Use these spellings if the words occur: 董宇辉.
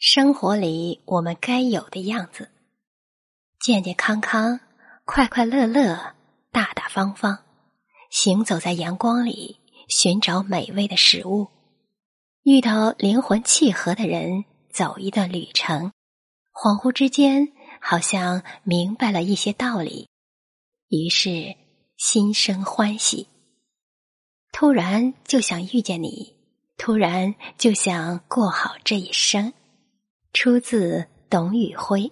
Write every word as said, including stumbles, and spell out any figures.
生活里我们该有的样子，健健康康，快快乐乐，大大方方，行走在阳光里，寻找美味的食物，遇到灵魂契合的人，走一段旅程，恍惚之间好像明白了一些道理，于是心生欢喜。突然就想遇见你，突然就想过好这一生。出自董宇辉。